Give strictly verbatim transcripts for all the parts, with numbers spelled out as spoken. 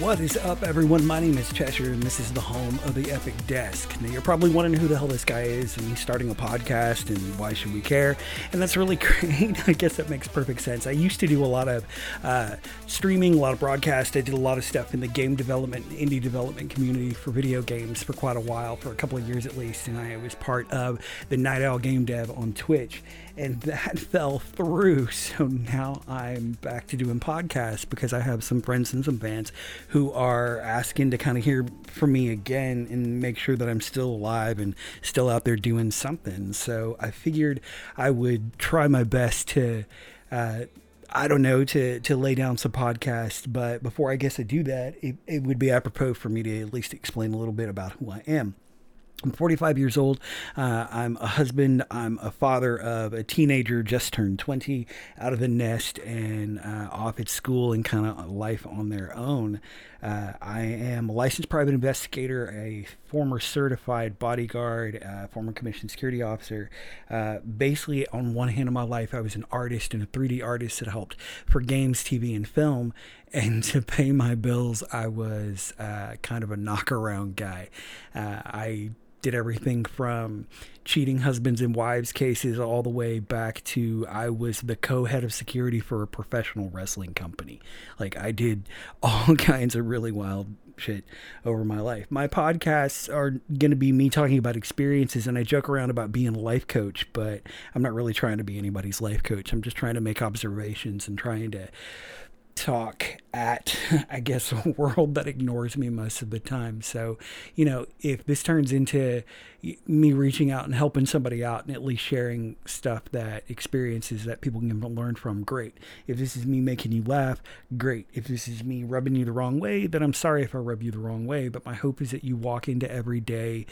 What is up, everyone? My name is Cheshire, and this is the home of the Epic Desk. Now, you're probably wondering who the hell this guy is, and he's starting a podcast, and why should we care? And that's really great. I guess that makes perfect sense. I used to do a lot of uh, streaming, a lot of broadcast. I did a lot of stuff in the game development, indie development community for video games for quite a while, for a couple of years at least, and I was part of the Night Owl Game Dev on Twitch, and that fell through. So now I'm back to doing podcasts because I have some friends and some fans who are asking to kind of hear from me again and make sure that I'm still alive and still out there doing something. So I figured I would try my best to, uh, I don't know, to, to lay down some podcasts. But before I guess I do that, it, it would be apropos for me to at least explain a little bit about who I am. I'm forty-five years old. Uh, I'm a husband. I'm a father of a teenager, just turned twenty, out of the nest and uh, off at school and kind of life on their own. Uh, I am a licensed private investigator, a former certified bodyguard, uh, former commissioned security officer. Uh, basically, on one hand of my life, I was an artist and a three D artist that helped for games, T V, and film. And to pay my bills, I was uh, kind of a knockaround guy. Uh, I did everything from cheating husbands and wives cases all the way back to I was the co-head of security for a professional wrestling company. Like, I did all kinds of really wild shit over my life. My podcasts are going to be me talking about experiences, and I joke around about being a life coach, but I'm not really trying to be anybody's life coach. I'm just trying to make observations and trying to talk at, I guess, a world that ignores me most of the time. So, you know, if this turns into me reaching out and helping somebody out and at least sharing stuff, that experiences that people can learn from, great. If this is me making you laugh, great. If this is me rubbing you the wrong way, then I'm sorry if I rub you the wrong way. But my hope is that you walk into every day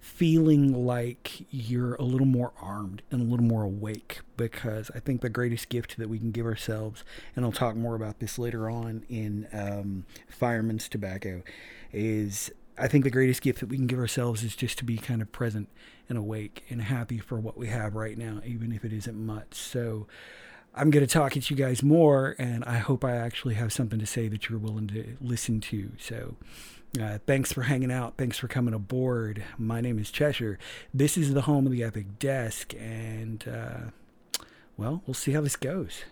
feeling like you're a little more armed and a little more awake, because I think the greatest gift that we can give ourselves, and I'll talk more about this later on in um, Fireman's Tobacco, is I think the greatest gift that we can give ourselves is just to be kind of present and awake and happy for what we have right now, even if it isn't much. So I'm going to talk at you guys more, and I hope I actually have something to say that you're willing to listen to. So uh, thanks for hanging out. Thanks for coming aboard. My name is Cheshire. This is the home of the Epic Desk, and uh, well, we'll see how this goes.